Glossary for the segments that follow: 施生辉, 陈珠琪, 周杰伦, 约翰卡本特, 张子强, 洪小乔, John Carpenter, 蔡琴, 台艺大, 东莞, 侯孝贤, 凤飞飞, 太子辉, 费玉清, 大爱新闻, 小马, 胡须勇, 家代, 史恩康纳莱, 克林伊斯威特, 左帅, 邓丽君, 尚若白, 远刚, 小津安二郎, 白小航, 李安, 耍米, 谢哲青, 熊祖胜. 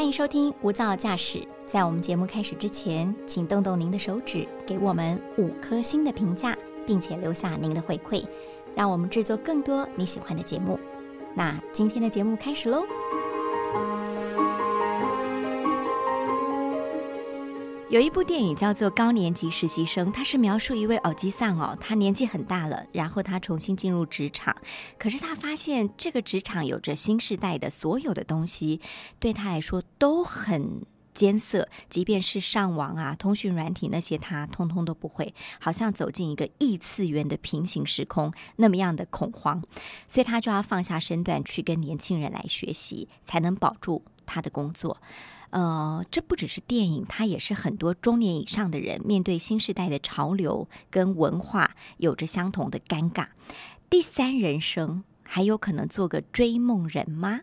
欢迎收听无噪驾驶。在我们节目开始之前，请动动您的手指，给我们5颗星的评价，并且留下您的回馈，让我们制作更多你喜欢的节目。那今天的节目开始喽。有一部电影叫做《高年级实习生》，它是描述一位奥吉桑哦，他年纪很大了，然后他重新进入职场，可是他发现这个职场有着新时代的所有的东西，对他来说都很艰涩，即便是上网啊、通讯软体那些，他通通都不会，好像走进一个异次元的平行时空那么样的恐慌，所以他就要放下身段去跟年轻人来学习，才能保住他的工作。这不只是电影，它也是很多中年以上的人面对新时代的潮流跟文化有着相同的尴尬。第三人生还有可能做个追梦人吗？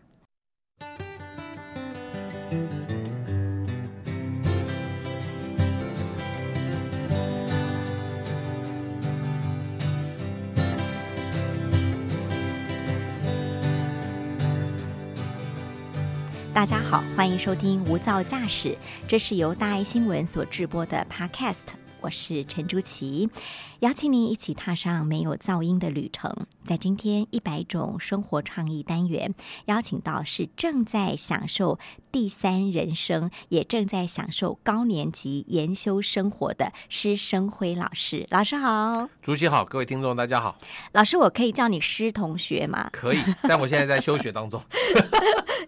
大家好，欢迎收听无噪驾驶，这是由大爱新闻所制播的 Podcast， 我是陈珠琪，邀请您一起踏上没有噪音的旅程。在今天100种生活创意单元，邀请到是正在享受第三人生，也正在享受高年级研修生活的施生辉老师。老师好。主席好，各位听众大家好。老师，我可以叫你施同学吗？可以，但我现在在休学当中。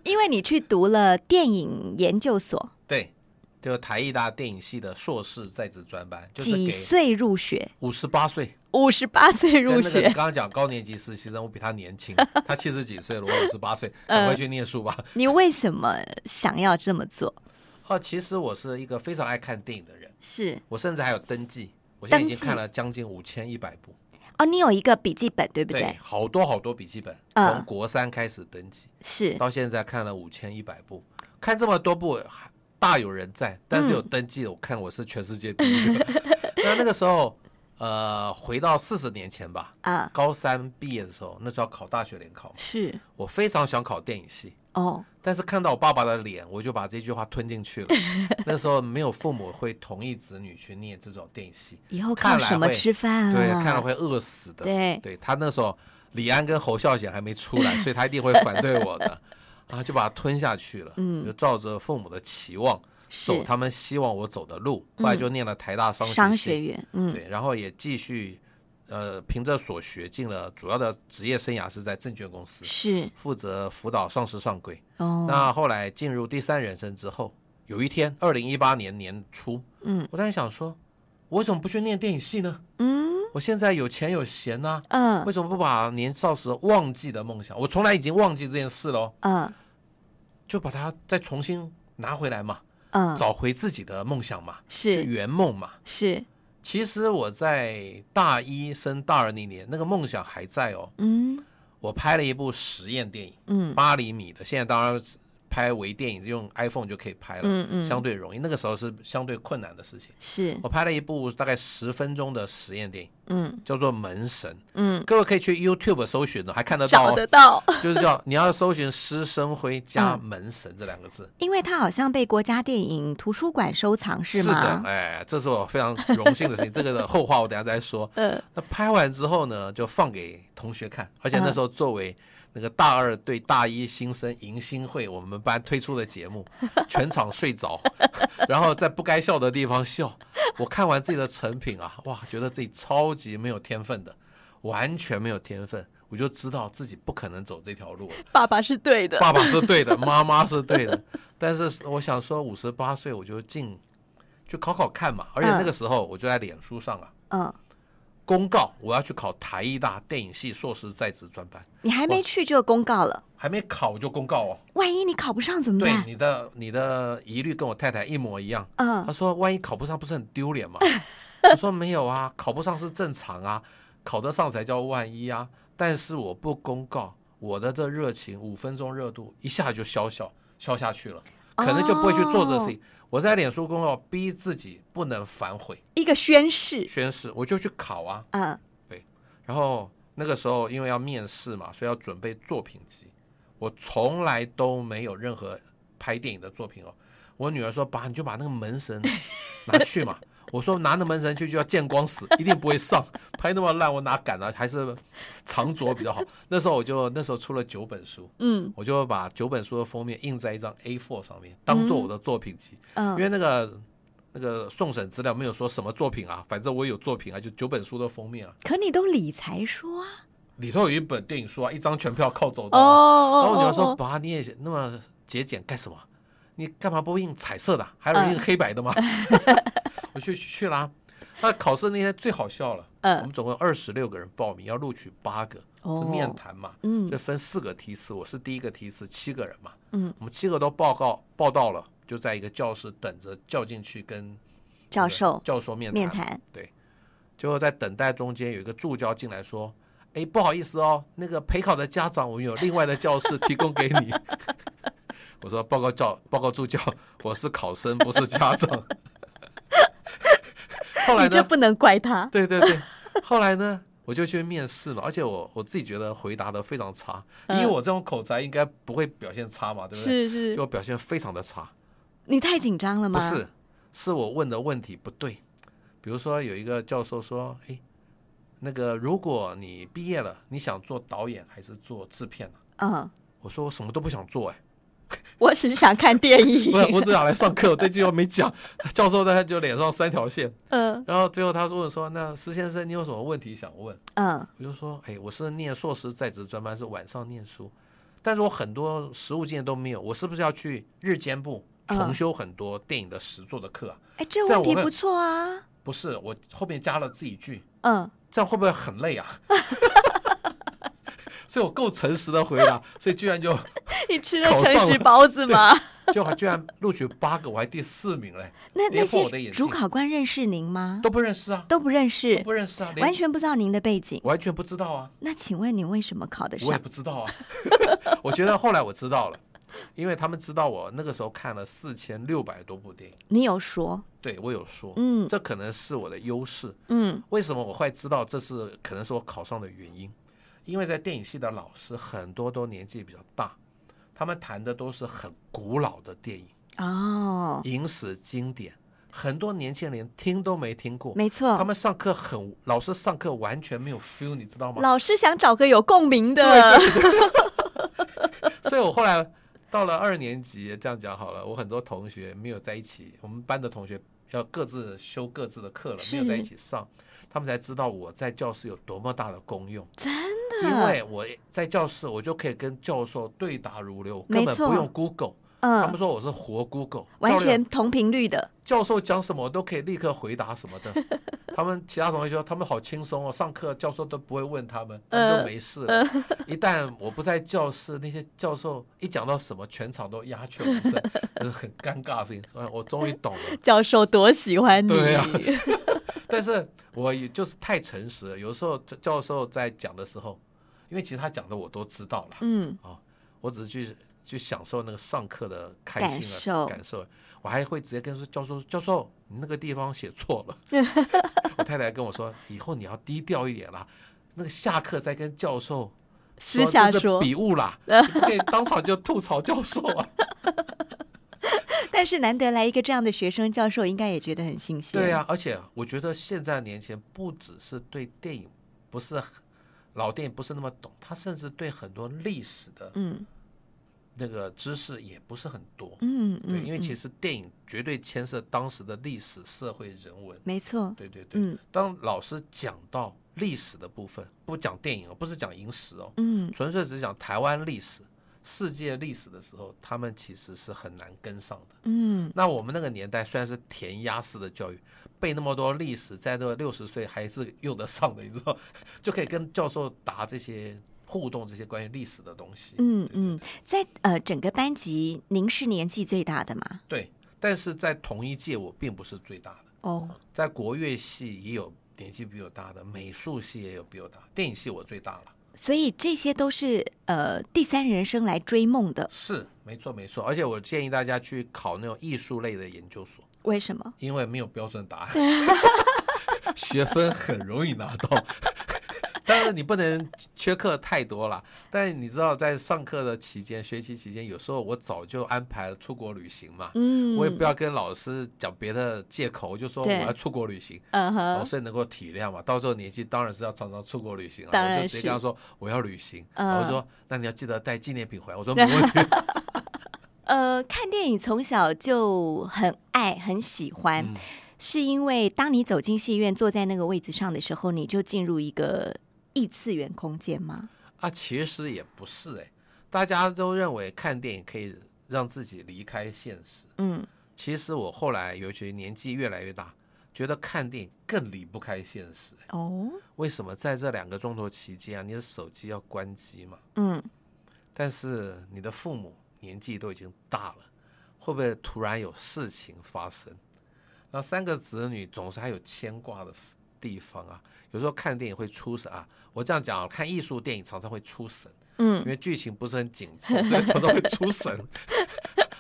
因为你去读了电影研究所。对，就台艺大电影系的硕士在职专班。就是几岁入学？58岁。58岁入学。刚刚讲高年级实习生，我比他年轻，他70几岁了，我58岁，赶快去念书吧。你为什么想要这么做？其实我是一个非常爱看电影的人，是我甚至还有登记，我现在已经看了将近5100部。哦，你有一个笔记本对不对？对，好多好多笔记本，从国3开始登记，是到现在看了5100部，看这么多部大有人在，但是有登记的我看我是全世界第一个。那个时候回到40年前吧，高3毕业的时候，那时候要考大学联考，是我非常想考电影系哦，但是看到我爸爸的脸，我就把这句话吞进去了。那时候没有父母会同意子女去念这种电影系，以后靠什么吃饭啊？对，看了会饿死的。对，他那时候李安跟侯孝贤还没出来，所以他一定会反对我的。啊，就把它吞下去了，就照着父母的期望走他们希望我走的路。后来就念了台大商学院，对，然后也继续凭着所学进了主要的职业生涯是在证券公司，是负责辅导上市上柜。那后来进入第三人生之后，有一天2018年年初，我当时想说，我为什么不去念电影系呢？我现在有钱有闲啊，为什么不把年少时忘记的梦想，我从来已经忘记这件事了，就把它再重新拿回来嘛，找回自己的梦想嘛，是圆梦嘛，是。其实我在大1升大2那年，那个梦想还在哦。我拍了一部实验电影，8厘米的，现在当然拍微电影用 iPhone 就可以拍了，相对容易，那个时候是相对困难的事情。是我拍了一部大概10分钟的实验电影，叫做《门神》。各位可以去 YouTube 搜寻的，还看得到，找得到，就是叫你要搜寻施生辉加门神这两个字，因为它好像被国家电影图书馆收藏，是吗？是的，哎，这是我非常荣幸的事情。这个的后话我等一下再说。那拍完之后呢，就放给同学看，而且那时候作为那个大2对大1新生迎新会，我们班推出的节目，全场睡着，然后在不该笑的地方笑。我看完自己的成品啊，哇，觉得自己超级没有天分的，完全没有天分，我就知道自己不可能走这条路了。爸爸是对的，妈妈是对的。但是我想说，58岁我就就考考看嘛。而且那个时候我就在脸书上啊，公告我要去考台艺大电影系硕士在职专班。你还没去就公告了？还没考就公告哦。万一你考不上怎么办？对，你的疑虑跟我太太一模一样。她说万一考不上不是很丢脸吗？我说没有啊，考不上是正常啊，考得上才叫万一啊。但是我不公告，我的这热情5分钟热度一下就消下去了，可能就不会去做这事情。我在脸书公告逼自己不能反悔，一个宣誓，我就去考啊。对。然后那个时候因为要面试嘛，所以要准备作品集，我从来都没有任何拍电影的作品哦。我女儿说爸，你就把那个门神拿去嘛。我说拿那门神去就要见光死，一定不会上，拍那么烂我哪敢啊，还是藏拙比较好。那时候出了9本书，我就把9本书的封面印在一张 A4 上面，当做我的作品集。因为那个送审资料没有说什么作品啊，反正我有作品啊，就9本书的封面啊。可你都理财书啊，里头有一本电影书啊，一张全票靠走的啊。然后我女儿说爸，你也那么节俭干什么，你干嘛不印彩色的，还有印黑白的吗？我去啦。那考试那天最好笑了，我们总共26个人报名，要录取8个，是面谈嘛，就分4个梯次，我是第一个梯次，7个人嘛，我们7个都报到了，就在一个教室等着叫进去跟教授面谈。对，结果在等待中间有一个助教进来说，哎，不好意思哦，那个陪考的家长我们有另外的教室提供给你。我说报告助教，我是考生不是家长。后来呢，你就不能怪他。对对对，后来呢我就去面试了，而且我自己觉得回答的非常差，因为我这种口才应该不会表现差嘛，对不对？是是，就我表现非常的差。你太紧张了吗？不是，是我问的问题不对。比如说有一个教授说，哎，那个如果你毕业了你想做导演还是做制片呢？我说我什么都不想做，哎，我只想看电影。我只想来上课，我这句话没讲。教授他就脸上3条线。然后最后他问说，那施先生你有什么问题想问？我就说，哎，我是念硕士在职专班，是晚上念书，但是我很多实务经验都没有，我是不是要去日间部重修很多电影的实作的课啊？哎，这问题不错啊。不是，我后面加了自己句，这样会不会很累啊？所以我够诚实的回答，所以居然就你吃了诚实包子吗？就居然录取8个，我还第4名嘞。那些主考官认识您吗？都不认识啊，都不认识啊，完全不知道您的背景，完全不知道啊。那请问你为什么考得上？我也不知道啊。我觉得后来我知道了，因为他们知道我那个时候看了4600多部电影。你有说？对，我有说，这可能是我的优势。为什么我会知道这是可能是我考上的原因？因为在电影系的老师很多都年纪比较大，他们谈的都是很古老的电影，影史经典，很多年轻人连听都没听过。没错，他们上课老师上课完全没有 feel， 你知道吗？老师想找个有共鸣的。对对对。所以我后来到了2年级，这样讲好了，我很多同学没有在一起，我们班的同学要各自修各自的课了，没有在一起上，他们才知道我在教室有多么大的功用。真的，因为我在教室我就可以跟教授对答如流，根本不用 Google。他们说我是活 Google， 完全同频率的，教授讲什么我都可以立刻回答什么的。他们其他同学说他们好轻松哦，上课教授都不会问他们，他们就没事了。一旦我不在教室，那些教授一讲到什么全场都鸦雀无声，就是很尴尬的事情。我终于懂了，教授多喜欢你。对啊。但是我也就是太诚实了，有时候教授在讲的时候，因为其实他讲的我都知道了，我只是去享受那个上课的开心啊，感受。我还会直接跟教授你那个地方写错了。我太太跟我说，以后你要低调一点啦，那个下课再跟教授私下说笔误啦，你可以当场就吐槽教授啊。但是难得来一个这样的学生，教授应该也觉得很新鲜。对啊，而且我觉得现在年轻人不只是对电影不是老电影不是那么懂，他甚至对很多历史的那个知识也不是很多。对，因为其实电影绝对牵涉当时的历史、社会、人文。没错，对对对。当老师讲到历史的部分，不讲电影，不是讲影史哦，纯粹只讲台湾历史、世界历史的时候，他们其实是很难跟上的。那我们那个年代虽然是填鸭式的教育，背那么多历史，在这60岁还是用得上的，你知道，就可以跟教授答这些。互动这些关于历史的东西。在整个班级您是年纪最大的吗？对，但是在同一届我并不是最大的。在国乐系也有年纪比我大的，美术系也有比我大，电影系我最大了。所以这些都是第三人生来追梦的。是，没错没错。而且我建议大家去考那种艺术类的研究所。为什么？因为没有标准答案。学分很容易拿到。但是你不能缺课太多了。但你知道在上课的期间，学习期间，有时候我早就安排了出国旅行嘛，我也不要跟老师讲别的借口，我就说我要出国旅行，老师能够体谅嘛，到时候年纪当然是要常常出国旅行了，我就直接跟他说我要旅行，我说那你要记得带纪念品回来，我说没问题。看电影从小就很爱很喜欢，是因为当你走进戏院坐在那个位置上的时候，你就进入一个异次元空间吗？啊，其实也不是，大家都认为看电影可以让自己离开现实，其实我后来尤其年纪越来越大，觉得看电影更离不开现实，为什么？在这2个钟头期间，你的手机要关机嘛，但是你的父母年纪都已经大了，会不会突然有事情发生？那3个子女总是还有牵挂的地方啊。有时候看电影会出神啊，我这样讲，看艺术电影常常会出神，因为剧情不是很紧凑，所以常常会出神，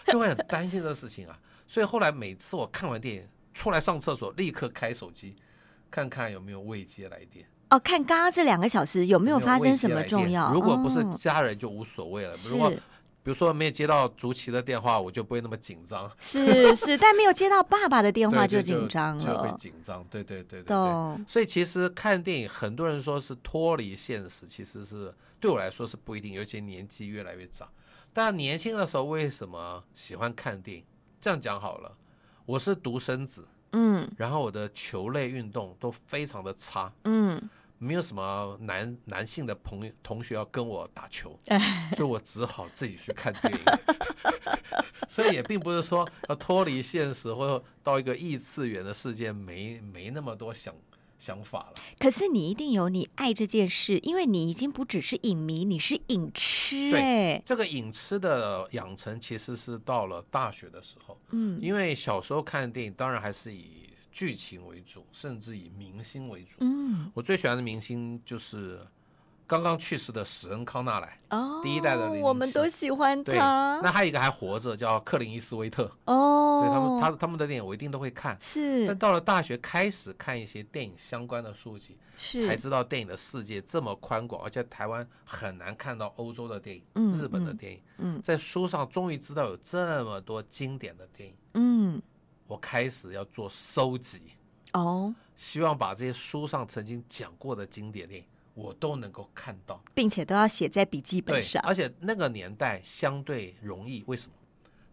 就会很担心的事情啊。所以后来每次我看完电影出来上厕所，立刻开手机看看有没有未接来电。看刚刚这2个小时有没有发生什么重要？如果不是家人就无所谓了，如果比如说没有接到竹崎的电话，我就不会那么紧张。是是，但没有接到爸爸的电话就紧张了，就会紧张。对对对 对, 对。所以其实看电影，很多人说是脱离现实，其实是对我来说是不一定，尤其年纪越来越长。但年轻的时候为什么喜欢看电影？这样讲好了，我是独生子，然后我的球类运动都非常的差，没有什么 男性的朋友同学要跟我打球，所以我只好自己去看电影。所以也并不是说要脱离现实或者到一个异次元的世界， 没那么多想法了。可是你一定有你爱这件事，因为你已经不只是影迷，你是影痴。对，这个影痴的养成其实是到了大学的时候，因为小时候看电影当然还是以剧情为主，甚至以明星为主，我最喜欢的明星就是刚刚去世的史恩康纳莱，第一代的007，我们都喜欢他。那还有一个还活着叫克林伊斯威特，对，他们的电影我一定都会看。是，但到了大学开始看一些电影相关的书籍，才知道电影的世界这么宽广，而且台湾很难看到欧洲的电影，日本的电影，在书上终于知道有这么多经典的电影。我开始要做搜集，希望把这些书上曾经讲过的经典电影我都能够看到，并且都要写在笔记本上。对，而且那个年代相对容易，为什么？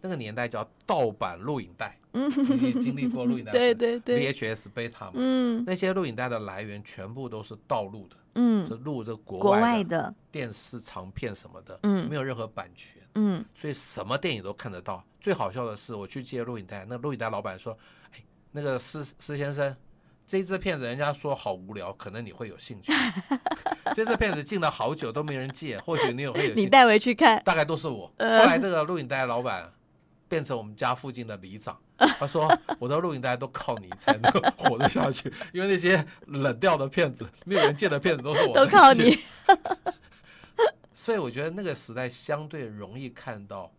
那个年代叫盗版录影带，你经历过录影带对对对 VHS Beta 嘛，那些录影带的来源全部都是盗录的，是录这国外的电视长片什么的，没有任何版权，所以什么电影都看得到。最好笑的是我去借录影带，那录影带老板说，那个施先生，这支片子人家说好无聊，可能你会有兴趣。这支片子进了好久都没人借，或许你也会有兴趣，你带回去看。大概都是我，后来这个录影带老板变成我们家附近的里长，他说我的录影带都靠你才能活得下去，因为那些冷掉的片子没有人借的片子都是我的，都靠你。所以我觉得那个时代相对容易看到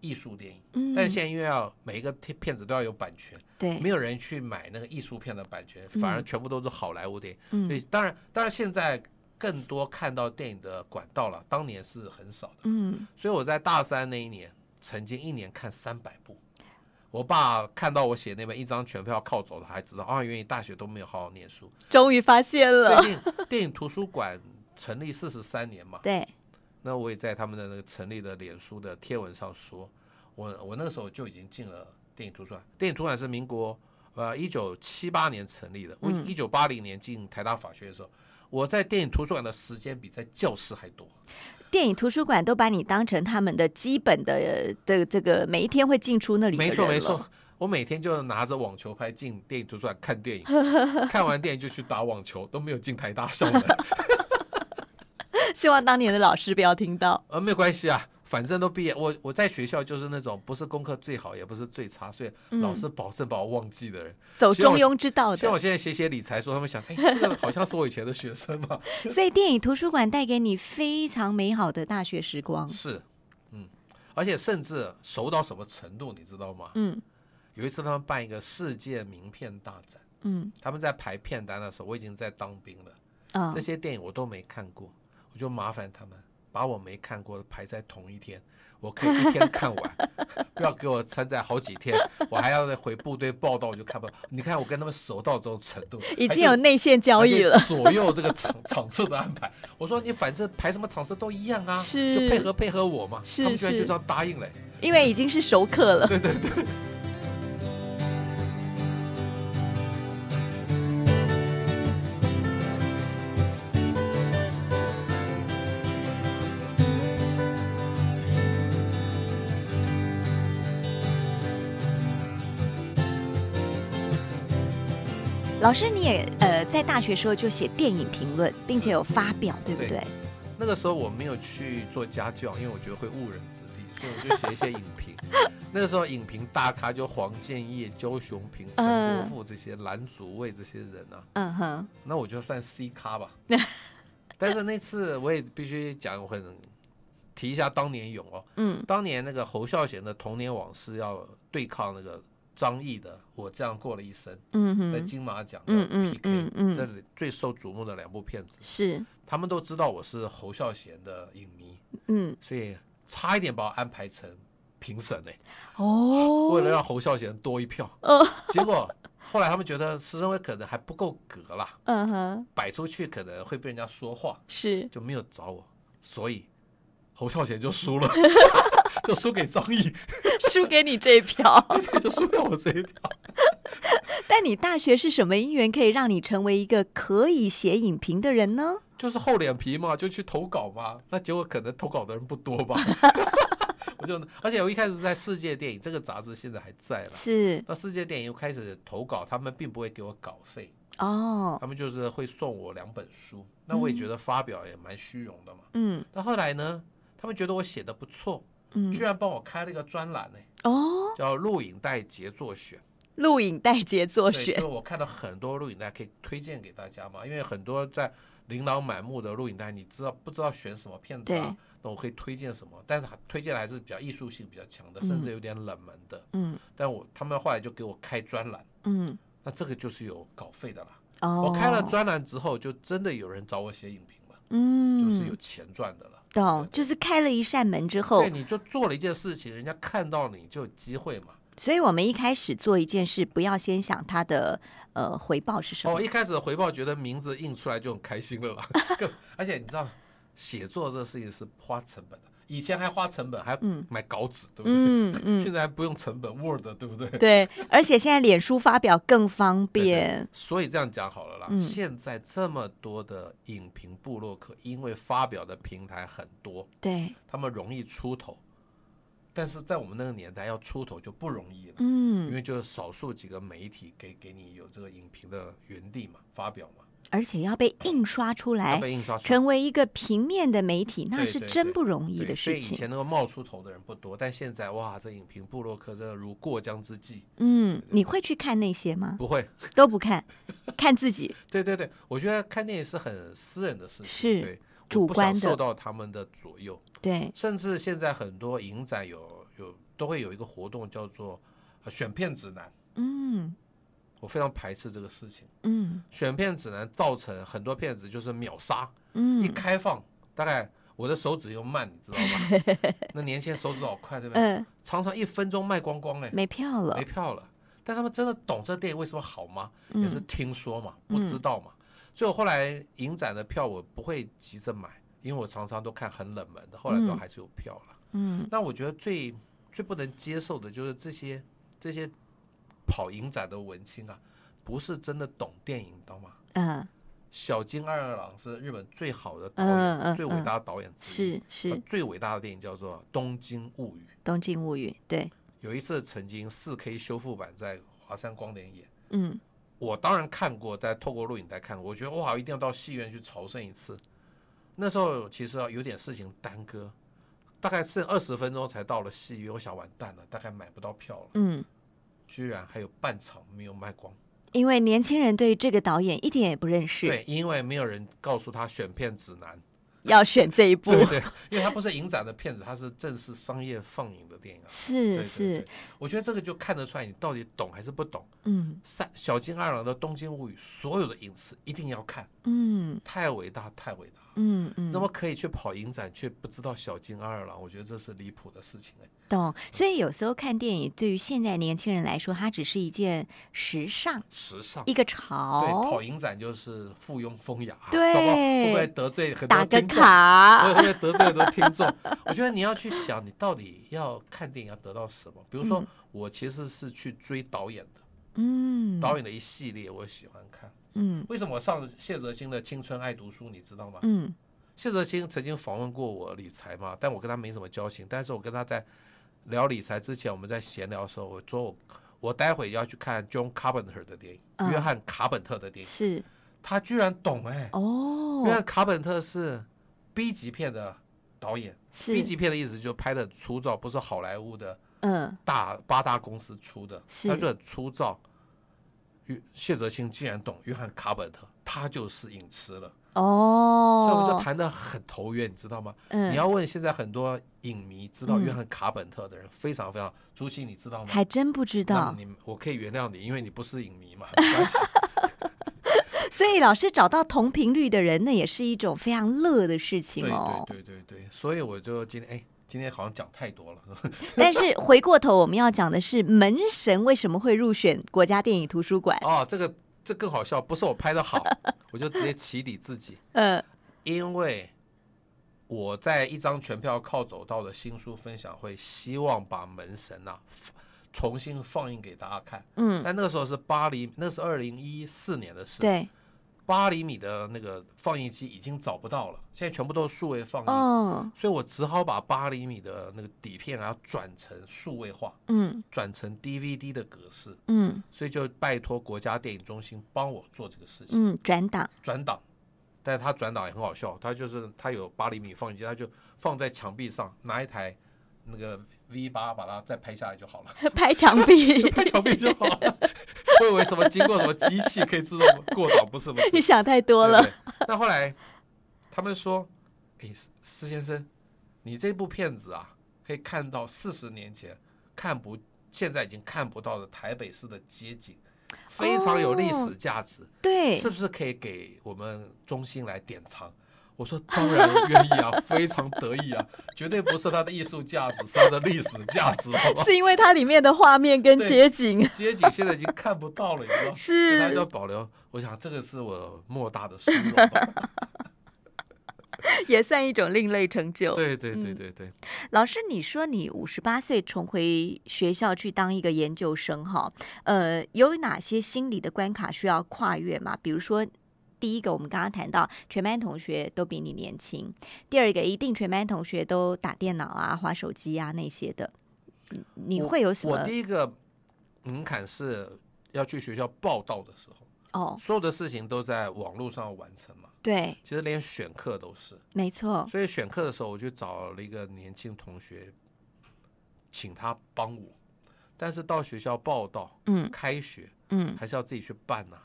艺术电影，但现在因为要每一个片子都要有版权，对，没有人去买那个艺术片的版权，反而全部都是好莱坞电影，所以当然现在更多看到电影的管道了，当年是很少的，所以我在大三那一年曾经一年看300部，我爸看到我写那本一张全票靠走的，还知道啊，因为大学都没有好好念书，终于发现了。最近电影图书馆成立43年嘛，对，那我也在他们的那个成立的脸书的贴文上说，我那个时候就已经进了电影图书馆。电影图书馆是民国1978年成立的，我1980年进台大法学的时候，我在电影图书馆的时间比在教室还多。电影图书馆都把你当成他们的基本的这个每一天会进出那里的人了。没错没错，我每天就拿着网球拍进电影图书馆看电影，看完电影就去打网球，都没有进台大校门。希望当年的老师不要听到。没有关系啊，反正都毕业。我在学校就是那种不是功课最好也不是最差，所以老师保证把我忘记的人，走中庸之道的。像我现在写理财书，他们想这个好像是我以前的学生嘛。所以电影图书馆带给你非常美好的大学时光。是，而且甚至熟到什么程度你知道吗？有一次他们办一个世界名片大展，他们在排片单的时候我已经在当兵了，这些电影我都没看过，我就麻烦他们把我没看过的排在同一天，我可以一天看完不要给我掺在好几天，我还要回部队报道，我就看不到。你看我跟他们熟到这种程度，已经有内线交易了，左右这个 场次的安排。我说你反正排什么场次都一样啊，就配合我嘛，他们居然就这样答应了，因为已经是熟客了。对对对。老师你也在大学时候就写电影评论，并且有发表，对不 对？那个时候我没有去做家教，因为我觉得会误人子弟，所以我就写一些影评那个时候影评大咖就黄建业、周雄平、陈国富这些、蓝祖蔚这些人啊，嗯哼，那我就算 C 咖吧但是那次我也必须讲，我很提一下当年勇哦，当年那个侯孝贤的童年往事要对抗那个张译的我这样过了一生，在金马奖的 PK， 这最受瞩目的两部片子，是他们都知道我是侯孝贤的影迷，所以差一点把我安排成评审呢，为了让侯孝贤多一票，结果后来他们觉得师生会可能还不够格啦，摆出去可能会被人家说话，是就没有找我，所以侯孝贤就输了就输给张译输给你这一票就输给我这一票但你大学是什么因缘可以让你成为一个可以写影评的人呢？就是厚脸皮嘛，就去投稿嘛，那结果可能投稿的人不多吧我就而且我一开始在世界电影这个杂志现在还在了，是那世界电影又开始投稿，他们并不会给我稿费哦，他们就是会送我2本书，那我也觉得发表也蛮虚荣的嘛，但后来呢他们觉得我写的不错，居然帮我开了一个专栏，叫录影带杰作选。录影带杰作选，就我看到很多录影带可以推荐给大家嘛，因为很多在琳琅满目的录影带，你知道不知道选什么片子啊？那我可以推荐什么？但是推荐还是比较艺术性比较强的，甚至有点冷门的。但他们后来就给我开专栏，那这个就是有稿费的啦。我开了专栏之后，就真的有人找我写影评了，就是有钱赚的了。懂，就是开了一扇门之后，对，你就做了一件事情，人家看到你就有机会嘛。所以我们一开始做一件事，不要先想它的回报是什么。一开始的回报觉得名字印出来就很开心了啦而且你知道写作这事情是花成本的，以前还花成本，还买稿纸，对不对？现在还不用成本 Word， 对不对？对，而且现在脸书发表更方便。对对，所以这样讲好了啦，现在这么多的影评部落客，因为发表的平台很多，对，他们容易出头，但是在我们那个年代要出头就不容易了，因为就是少数几个媒体给你有这个影评的原地嘛，发表嘛。而且要被印刷出来，成为一个平面的媒体，那是真不容易的事情。所以以前那个冒出头的人不多，但现在哇，这影评部落客真的如过江之鲫。你会去看那些吗？不会，都不看看自己对对对，我觉得看电影是很私人的事情，是主观的，受到他们的左右。对，甚至现在很多影展都会有一个活动叫做选片指南。我非常排斥这个事情。选片指南造成很多片子就是秒杀，一开放，大概我的手指又慢，你知道吗？那年轻人手指好快，对不对？常常1分钟卖光光，没票了，没票了。但他们真的懂这电影为什么好吗？也是听说嘛，不知道嘛。所以我后来影展的票我不会急着买，因为我常常都看很冷门的，后来都还是有票了。那我觉得最不能接受的就是这些跑影展的文青啊，不是真的懂电影，懂吗？小津安二郎是日本最好的导演，最伟大的导演之一，是最伟大的电影叫做《东京物语》。东京物语，对。有一次曾经4K 修复版在华山光年演，我当然看过，在透过录影带看过，我觉得哇，一定要到戏院去朝圣一次。那时候其实有点事情耽搁，大概剩20分钟才到了戏院，我想完蛋了，大概买不到票了。居然还有半场没有卖光，因为年轻人对这个导演一点也不认识。对，因为没有人告诉他选片指南，要选这一部。对对，因为它不是影展的片子，它是正式商业放映的电影、啊、是是，我觉得这个就看得出来你到底懂还是不懂。嗯，小津安二郎的《东京物语》所有的影视一定要看。嗯，太伟大太伟大。嗯嗯，怎么可以去跑影展却不知道小津安二郎？我觉得这是离谱的事情、哎、懂。所以有时候看电影对于现在年轻人来说，它只是一件时尚一个潮。对，跑影展就是附庸风雅。对，会不会得罪很多听众？会不会得罪很多听众？我觉得你要去想你到底要看电影要得到什么。比如说、嗯、我其实是去追导演的。嗯，导演的一系列我喜欢看。嗯，为什么我上谢哲青的《青春爱读书》你知道吗？嗯，谢哲青曾经访问过我理财嘛，但我跟他没什么交情。但是我跟他在聊理财之前，我们在闲聊的时候，我说我待会要去看 John Carpenter 的电影、嗯、约翰卡本特的电影。是，他居然懂。哎、欸、哦，约翰卡本特是 B 级片的导演。是 B 级片的意思就拍的粗糙，不是好莱坞的八大公司出的，他就很粗糙。谢哲青竟然懂约翰卡本特，他就是影痴了。哦，所以我们就谈得很投缘，你知道吗、嗯、你要问现在很多影迷知道约翰卡本特的人、嗯、非常非常。朱青你知道吗？还真不知道。那我可以原谅你，因为你不是影迷嘛。所以老师找到同频率的人，那也是一种非常乐的事情哦。对对对 对, 对，所以我就今天好像讲太多了。但是回过头我们要讲的是门神为什么会入选国家电影图书馆。哦，这更好笑，不是我拍的好，我就直接起底自己。因为我在一张全票靠走到的新书分享会希望把门神啊重新放映给大家看。嗯，但那个时候是那是2014年的事。对，8厘米的那个放映机已经找不到了，现在全部都是数位放映、哦、所以我只好把8厘米的那个底片然后转成数位化、嗯、转成 DVD 的格式、嗯、所以就拜托国家电影中心帮我做这个事情、嗯、转档。但是他转档也很好笑，他就是他有8厘米放映机，他就放在墙壁上，拿一台那个 V8 把它再拍下来就好了。拍墙壁就好了。我以为什么经过什么机器可以自动过档，不是不是，你想太多了。那后来他们说，哎，施先生，你这部片子啊，可以看到40年前现在已经看不到的台北市的街景，非常有历史价值、哦、对，是不是可以给我们中心来典藏？我说当然愿意啊，非常得意啊，绝对不是它的艺术价值，是它的历史价值，好吧？是因为它里面的画面跟街景现在已经看不到了，你知道，是，所以它要保留。我想这个是我莫大的殊荣，也算一种另类成就。对对对对对、嗯。老师，你说你58岁重回学校去当一个研究生哈，有哪些心理的关卡需要跨越吗？比如说。第一个我们刚刚谈到全班同学都比你年轻，第二个一定全班同学都打电脑啊滑手机啊那些的，你会有什么？我第一个门槛是要去学校报到的时候、哦、所有的事情都在网络上完成嘛。对，其实连选课都是，没错。所以选课的时候我就找了一个年轻同学请他帮我，但是到学校报到、嗯、开学、嗯、还是要自己去办啊、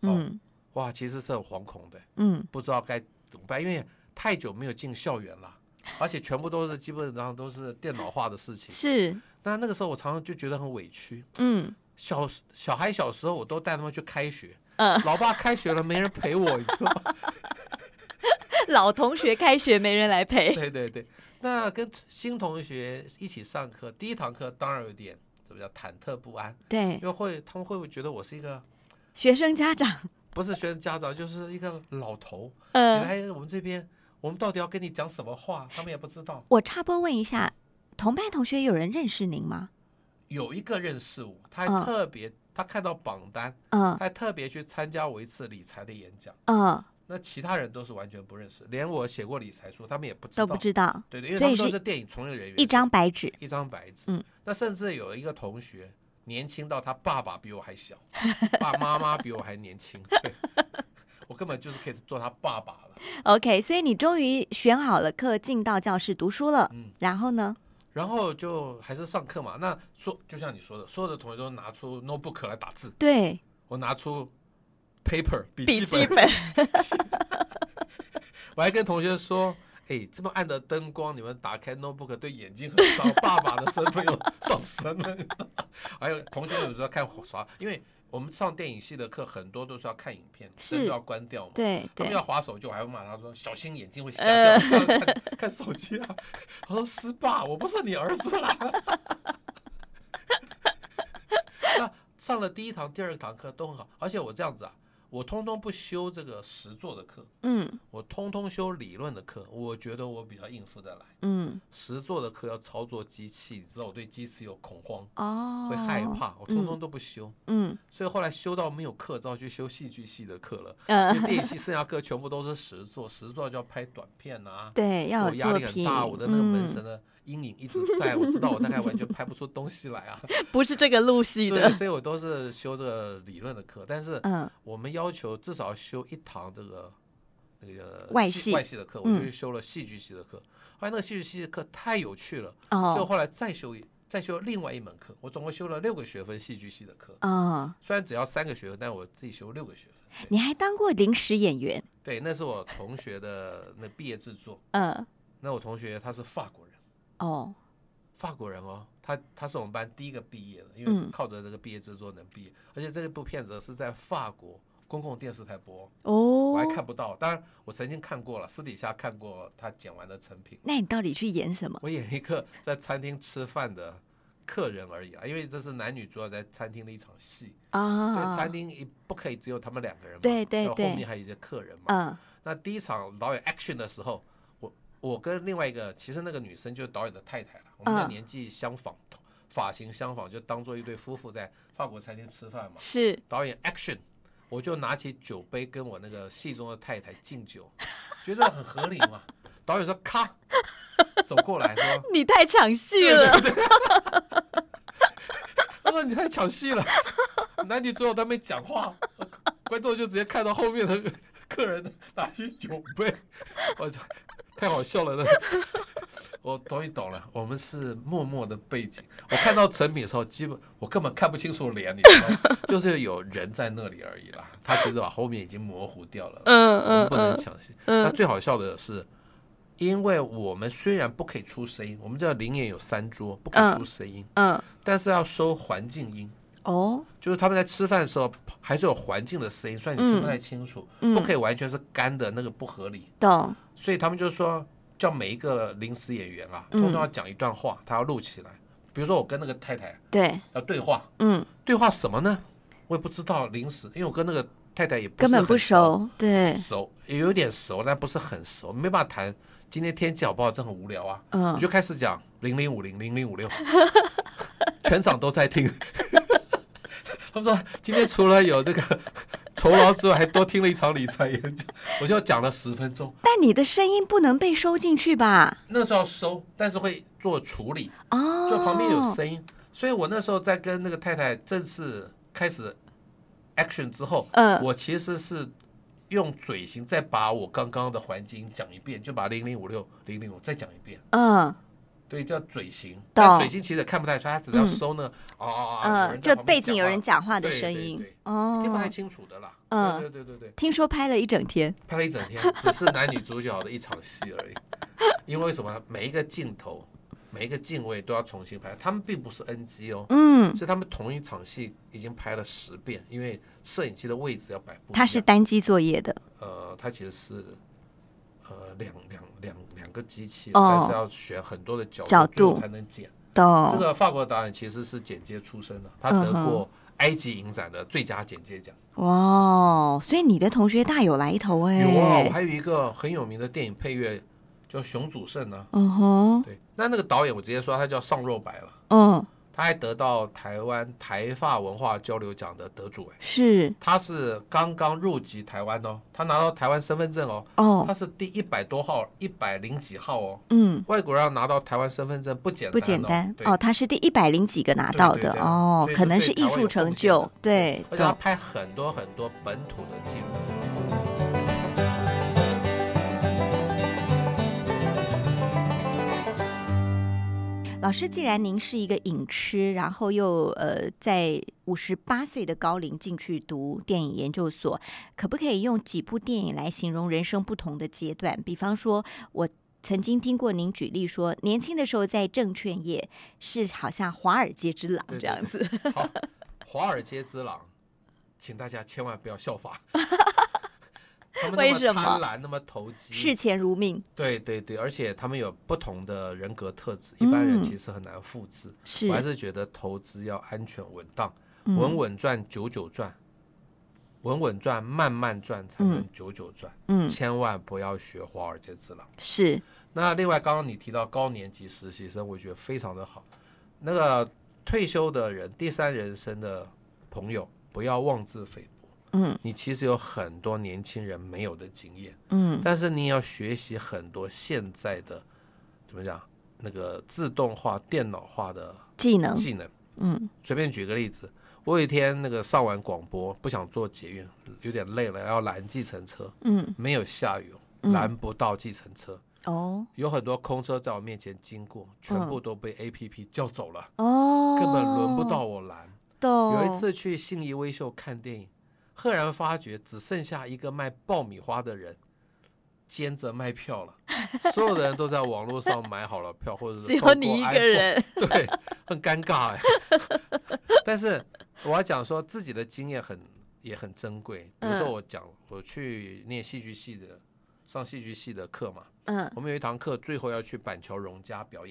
哦、嗯，哇，其实是很惶恐的、嗯、不知道该怎么办，因为太久没有进校园了，而且全部都是基本上都是电脑化的事情。是，那个时候我常常就觉得很委屈。嗯，小孩小时候我都带他们去开学、老爸开学了没人陪我，你知道吗？老同学开学没人来陪。对对对，那跟新同学一起上课，第一堂课当然有点怎么叫忐忑不安。对，因为他们会不会觉得我是一个学生家长？不是学生家长，就是一个老头、你来我们这边我们到底要跟你讲什么话，他们也不知道。我插播问一下，同班同学有人认识您吗？有一个认识我，他还特别、他看到榜单、他还特别去参加我一次理财的演讲、那其他人都是完全不认识，连我写过理财书他们也都不知道。对对，因为他们都是电影从业人员，一张白纸、嗯、那甚至有一个同学年轻到他爸爸比我还小，爸妈妈比我还年轻，我根本就是可以做他爸爸了。OK， 所以你终于选好了课，进到教室读书了、嗯、然后呢？然后就还是上课嘛。那就像你说的，所有的同学都拿出 notebook 来打字。对，我拿出 paper 笔记本我还跟同学说，哎，这么暗的灯光，你们打开 notebook 对眼睛很伤。爸爸的身份又上升了。还有同学有时候看滑，因为我们上电影系的课很多都是要看影片，灯要关掉嘛。对，他们要滑手机，我还会骂他说：“小心眼睛会瞎掉，看手机啊。”他说：“师爸，我不是你儿子啦。”那上了第一堂、第二堂课都很好，而且我这样子啊。我通通不修这个实作的课，我通通修理论的课，我觉得我比较应付得来，实作的课要操作机器，你知道我对机器有恐慌，会害怕，我通通都不修，所以后来修到没有课，只好去修戏剧系的课了，因为电影系剩下课全部都是实作，实作就要拍短片啊，对，要有作品，我压力很大，我的那个门神的阴影一直在，我知道我大概完全拍不出东西来啊，不是这个路系的，对，所以我都是修这个理论的课，但是我们要求至少修一堂这个那个外系的课，我就修了戏剧系的课，后来那个戏剧系的课太有趣了，所以后来再修另外一门课，我总共修了6个学分戏剧系的课，虽然只要3个学分，但我自己修6个学分。你还当过临时演员？对，那是我同学的那毕业制作，那我同学他是法国人哦，法国人哦，他是我们班第一个毕业的，因为靠着这个毕业制作能毕业，而且这部片子是在法国公共电视台播哦，我还看不到，当然我曾经看过了，私底下看过他剪完的成品。那你到底去演什么？我演一个在餐厅吃饭的客人而已啊，因为这是男女主要在餐厅的一场戏啊，所以餐厅不可以只有他们2个人嘛，对对对，后面还有一些客人嘛。那第一场导演 action 的时候，我跟另外一个，其实那个女生就是导演的太太了，我们的年纪相仿，发型相仿，就当做一对夫妇在法国餐厅吃饭嘛。是导演 action， 我就拿起酒杯跟我那个戏中的太太敬酒，觉得很合理嘛。导演说咔，走过来说你太抢戏了，对对对他说你太抢戏了，男女主角都没讲话，观众就直接看到后面的客人拿起酒杯，我太好笑了，我终于懂了，我们是默默的背景。我看到成品的时候，我根本看不清楚脸，你知道，就是有人在那里而已啦。他其实把后面已经模糊掉了，我们不能抢戏。那最好笑的是，因为我们虽然不可以出声音，我们这灵演有3桌不可以出声音，但是要收环境音。哦，就是他们在吃饭的时候还是有环境的声音，虽然你听不太清楚，不可以完全是干的，那个不合理。懂。所以他们就说叫每一个临时演员啊，通常要讲一段话，他要录起来。比如说我跟那个太太要对话，对话什么呢？我也不知道，临时，因为我跟那个太太也不是很熟，根本不熟，对，熟也有点熟，但不是很熟，没办法谈。今天天气好不好？这很无聊啊，我就开始讲00500056，全场都在听。他们说今天除了有这个酬劳之外，还多听了一场理财演讲，我就讲了10分钟。但你的声音不能被收进去吧？那时候要收，但是会做处理，就旁边有声音。所以我那时候在跟那个太太正式开始 action 之后，我其实是用嘴型再把我刚刚的环境讲一遍，就把00560005再讲一遍。对，叫嘴型，但嘴型其实也看不太出来，他只要收呢，就背景有人讲话的声音，对对对，听不太清楚的啦。对对对对，听说拍了一整天，拍了一整天，只是男女主角的一场戏而已。因为什么？每一个镜头，每一个镜位都要重新拍，他们并不是 NG 哦，所以他们同一场戏已经拍了10遍，因为摄影机的位置要摆不一样。他是单机作业的，他其实是。两个机器，但是要选很多的角度才能剪。这个法国导演其实是剪接出身的，他得过埃及影展的最佳剪接奖。哇，所以你的同学大有来头哎。有啊，我还有一个很有名的电影配乐叫熊祖胜啊。对，那个导演我直接说他叫尚若白了。他还得到台湾台法文化交流奖的得主，是，他是刚刚入籍台湾哦，他拿到台湾身份证哦，他是第100多号，100几号哦，外国人要拿到台湾身份证不简单，不简单哦，他是第100几个拿到的，对对对哦，可能是艺术成就，对，而且他拍很多很多本土的纪录片。老师，既然您是一个影痴，然后又在58岁的高龄进去读电影研究所，可不可以用几部电影来形容人生不同的阶段？比方说，我曾经听过您举例说，年轻的时候在证券业是好像华尔街之狼这样子。对对对，好，华尔街之狼，请大家千万不要效法。他们那么贪婪，那么投机，视钱如命。对对对，而且他们有不同的人格特质，一般人其实很难复制。我还是觉得投资要安全稳当，稳稳赚，久久赚，稳稳赚，慢慢赚，才能久久赚。千万不要学华尔街之狼。是。那另外，刚刚你提到高年级实习生，我觉得非常的好。那个退休的人，第三人生的朋友，不要妄自菲薄。你其实有很多年轻人没有的经验，但是你要学习很多现在的怎么讲那个自动化电脑化的技能。随便举个例子，我有一天那个上完广播不想坐捷运，有点累了，要拦计程车，没有下雨，拦不到计程车，有很多空车在我面前经过，全部都被 APP 叫走了，根本轮不到我拦。有一次去信义威秀看电影，赫然发觉只剩下一个卖爆米花的人兼着卖票了，所有的人都在网络上买好了票，或者是只有你一个人，对，很尴尬。但是我要讲说自己的经验也很珍贵。比如说我讲我去念戏剧系的，上戏剧系的课嘛，我们有一堂课最后要去板桥荣家表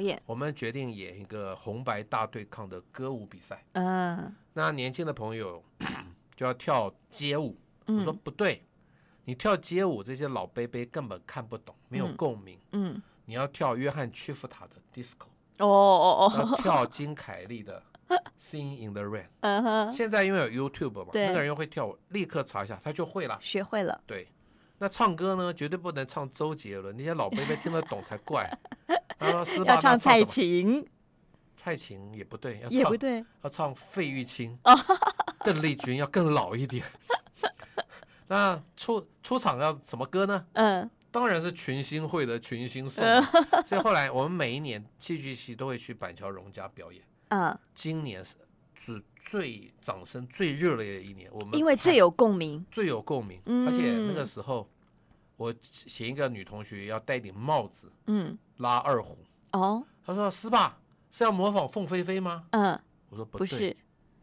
演，我们决定演一个红白大对抗的歌舞比赛。那年轻的朋友就要跳街舞，我说不对，你跳街舞这些老伯伯根本看不懂，没有共鸣。你要跳约翰屈服塔的 disco， 要跳金凯利的 Sing in the Rain。现在因为有 YouTube 嘛，那个人又会跳舞，立刻查一下，他就会了，学会了。对，那唱歌呢，绝对不能唱周杰伦，那些老伯伯听得懂才怪。他说斯巴达要唱蔡琴。蔡琴也不对，要唱费玉清，邓丽君要更老一点。那 出场要什么歌呢？当然是群星会的群星颂。所以后来我们每一年戏剧系都会去板桥荣家表演。今年是最掌声最热烈的一年，我们因为最有共鸣、而且那个时候我请一个女同学要戴顶帽子，拉二胡。她说是吧？是要模仿凤飞飞吗？我说不对，不是，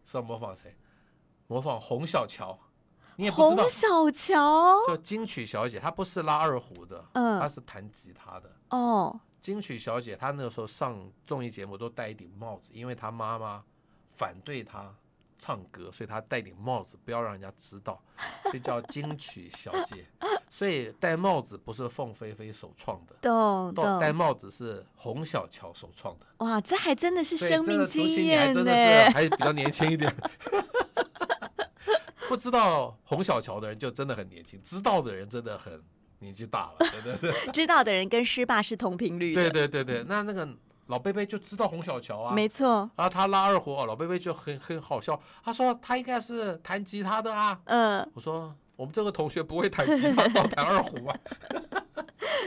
是要模仿谁？模仿洪小乔，你也不知道。洪小乔就金曲小姐，她不是拉二胡的，她是弹吉他的。金曲小姐她那个时候上综艺节目都戴一顶帽子，因为她妈妈反对她唱歌，所以她戴顶帽子，不要让人家知道，所以叫金曲小姐。所以戴帽子不是凤飞飞首创的，戴帽子是洪小乔首创的。哇，这还真的是生命经验呢，真的还比较年轻一点。不知道洪小乔的人就真的很年轻，知道的人真的很年纪大了。对，知道的人跟师爸是同频率的。对对对对，那个老贝贝就知道洪小乔啊，没错。然后他拉二胡，老贝贝就很好笑，他说他应该是弹吉他的啊。我说。我们这个同学不会弹吉他，照弹二胡啊。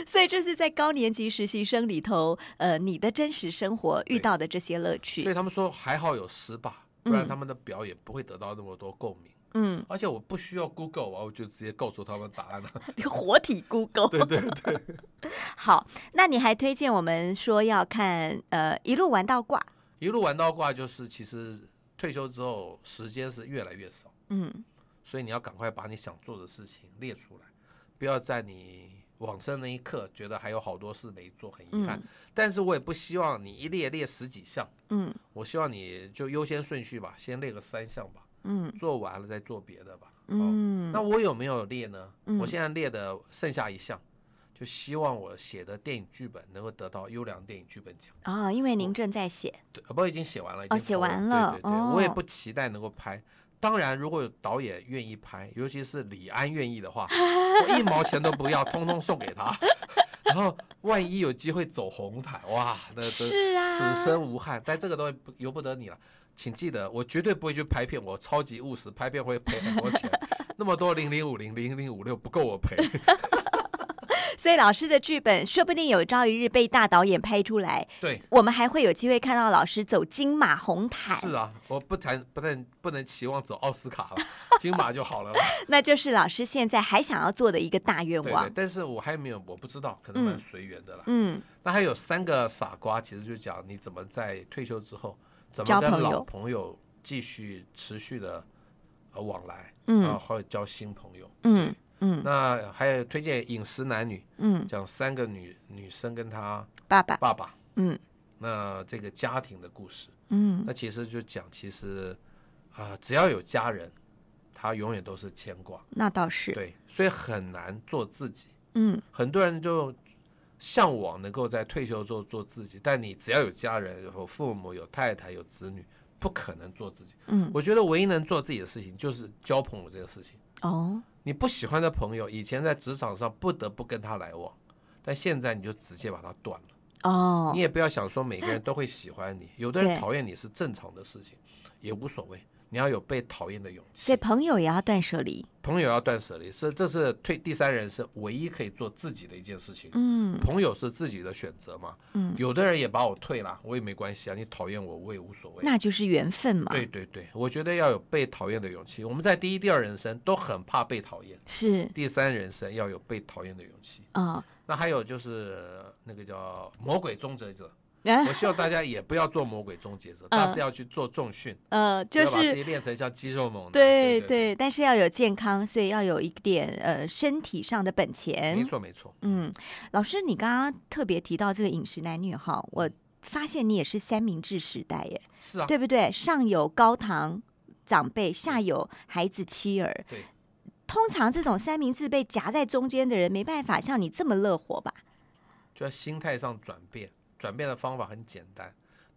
所以这是在高年级实习生里头，你的真实生活遇到的这些乐趣。所以他们说还好有师吧，不然他们的表演不会得到那么多共鸣。而且我不需要 Google 啊，我就直接告诉他们答案了。活体 Google。对对对。好，那你还推荐我们说要看一路玩到挂。一路玩到挂就是其实退休之后时间是越来越少。所以你要赶快把你想做的事情列出来，不要在你往生那一刻觉得还有好多事没做，很遗憾。但是我也不希望你一列十几项，我希望你就优先顺序吧，先列个3项吧，做完了再做别的吧。那我有没有列呢？我现在列的剩下1项，就希望我写的电影剧本能够得到优良电影剧本奖。因为您正在写。不，已经写完了。写完了。对对对，我也不期待能够拍。当然如果有导演愿意拍，尤其是李安愿意的话，我1毛钱都不要，通通送给他。然后万一有机会走红毯，哇，那是啊，此生无憾。但这个东西由不得你了，请记得我绝对不会去拍片，我超级务实，拍片会赔很多钱。那么多00500、005、6不够我赔。所以老师的剧本说不定有朝一日被大导演拍出来，对，我们还会有机会看到老师走金马红毯。是啊，我不能期望走奥斯卡了，金马就好了吧。那就是老师现在还想要做的一个大愿望。对对，但是我还没有，我不知道，可能蛮随缘的啦。嗯，那还有三个傻瓜，其实就讲你怎么在退休之后怎么跟老朋友继续持续的往来，然后交新朋友。嗯嗯，那还有推荐《饮食男女》，嗯，讲三个女生跟她爸爸，嗯，那这个家庭的故事，嗯，那其实就讲其实只要有家人，他永远都是牵挂。那倒是，对，所以很难做自己。嗯，很多人就向往能够在退休之后做自己，但你只要有家人，有父母，有太太，有子女，不可能做自己。嗯，我觉得唯一能做自己的事情就是交朋友这个事情。哦，你不喜欢的朋友，以前在职场上不得不跟他来往，但现在你就直接把他断了。哦，你也不要想说每个人都会喜欢你，有的人讨厌你是正常的事情，也无所谓。你要有被讨厌的勇气，所以朋友也要断舍离。朋友要断舍离，这是第三人是唯一可以做自己的一件事情。嗯，朋友是自己的选择嘛。嗯，有的人也把我退了，我也没关系啊，你讨厌我，我也无所谓，那就是缘分嘛。对对对，我觉得要有被讨厌的勇气。我们在第一、第二人生都很怕被讨厌，是第三人生要有被讨厌的勇气。哦，那还有就是那个叫魔鬼终结者。我希望大家也不要做魔鬼终结者，但是要去做重训，就是把自己练成像肌肉猛男。对 对, 对，但是要有健康，所以要有一点身体上的本钱。没错没错。嗯，老师，你刚刚特别提到这个饮食男女哈，我发现你也是三明治时代耶。是啊，对不对？上有高堂长辈，下有孩子妻儿。对，通常这种三明治被夹在中间的人，没办法像你这么乐活吧？就要心态上转变。转变的方法很简单，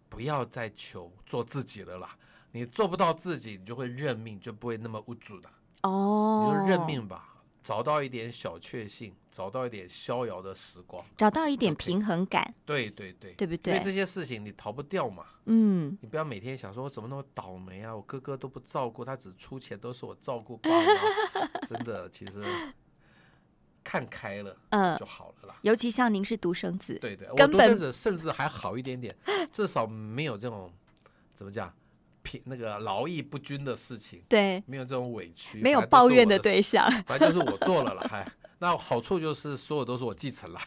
不要再求做自己了啦。你做不到自己，你就会认命，就不会那么无助的。哦，你就认命吧，找到一点小确幸，找到一点逍遥的时光，找到一点平衡感。对对对，对不对？因为这些事情你逃不掉嘛。嗯，你不要每天想说我怎么那么倒霉啊，我哥哥都不照顾，他只出钱都是我照顾爸妈。真的，其实。看开了就好了啦。尤其像您是独生子。对对，我独生子甚至还好一点点，至少没有这种怎么讲那个劳逸不均的事情。对，没有这种委屈，没有抱怨的对象，反正就是我做了啦。那好处就是所有都是我继承了。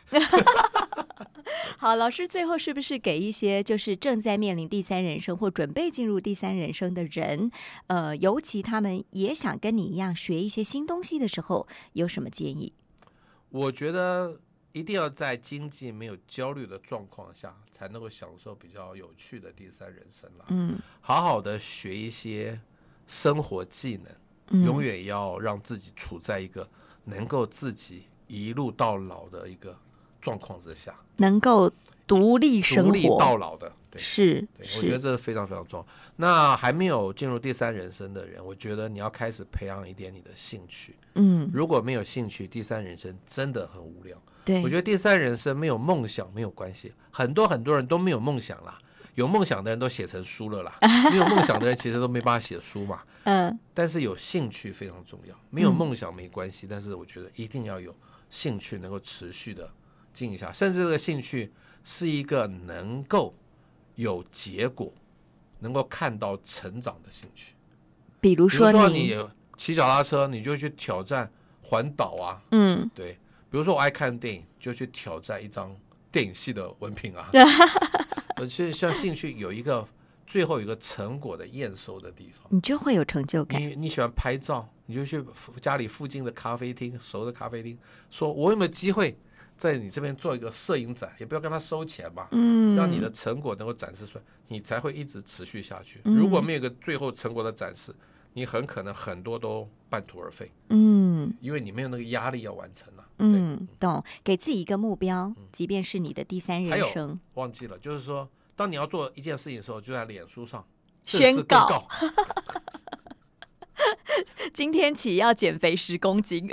好，老师最后是不是给一些就是正在面临第三人生或准备进入第三人生的人，尤其他们也想跟你一样学一些新东西的时候，有什么建议？我觉得一定要在经济没有焦虑的状况下，才能够享受比较有趣的第三人生啦。嗯，好好的学一些生活技能，永远要让自己处在一个能够自己一路到老的一个状况之下，能够独立生活，独立到老的。对，是，对，我觉得这是非常非常重要。那还没有进入第三人生的人，我觉得你要开始培养一点你的兴趣。嗯，如果没有兴趣，第三人生真的很无聊。对，我觉得第三人生没有梦想没有关系，很多人都没有梦想啦，有梦想的人都写成书了啦，没有梦想的人其实都没办法写书嘛。嗯，但是有兴趣非常重要，没有梦想没关系，但是我觉得一定要有兴趣能够持续的经营一下，甚至这个兴趣是一个能够有结果能够看到成长的兴趣。比如说你骑脚踏车，你就去挑战环岛啊。嗯，对，比如说我爱看电影，就去挑战一张电影系的文凭啊。而且像兴趣有一个最后有一个成果的验收的地方，你就会有成就感。你喜欢拍照，你就去家里附近的咖啡厅，熟的咖啡厅，说我有没有机会在你这边做一个摄影展，也不要跟他收钱嘛。嗯，让你的成果能够展示出来，你才会一直持续下去。如果没有一个最后成果的展示，你很可能很多都半途而废。嗯，因为你没有那个压力要完成啊。嗯，懂，给自己一个目标，即便是你的第三人生。还有忘记了，就是说当你要做一件事情的时候，就在脸书上宣告今天起要减肥10公斤。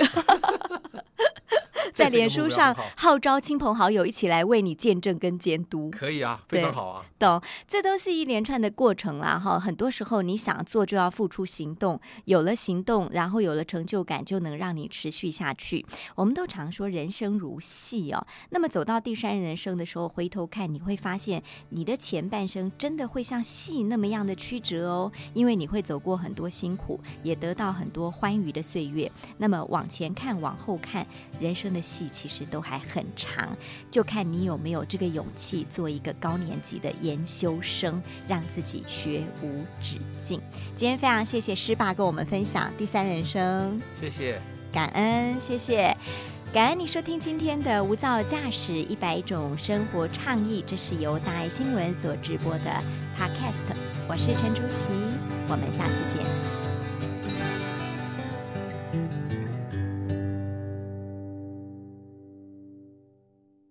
在脸书上号召亲朋好友一起来为你见证跟监督。可以啊，非常好啊。懂，这都是一连串的过程啦哈。很多时候你想做就要付出行动，有了行动，然后有了成就感，就能让你持续下去。我们都常说人生如戏哦，那么走到第三人生的时候，回头看你会发现你的前半生真的会像戏那么样的曲折哦，因为你会走过很多辛苦，也得到很多欢愉的岁月。那么往前看，往后看，人生的戏其实都还很长，就看你有没有这个勇气做一个高年级的研修生，让自己学无止境。今天非常谢谢师爸跟我们分享第三人生，谢谢，感恩，谢谢。感恩你收听今天的无噪驾驶100种生活倡议，这是由大爱新闻所直播的 Podcast， 我是陈竹琪，我们下次见。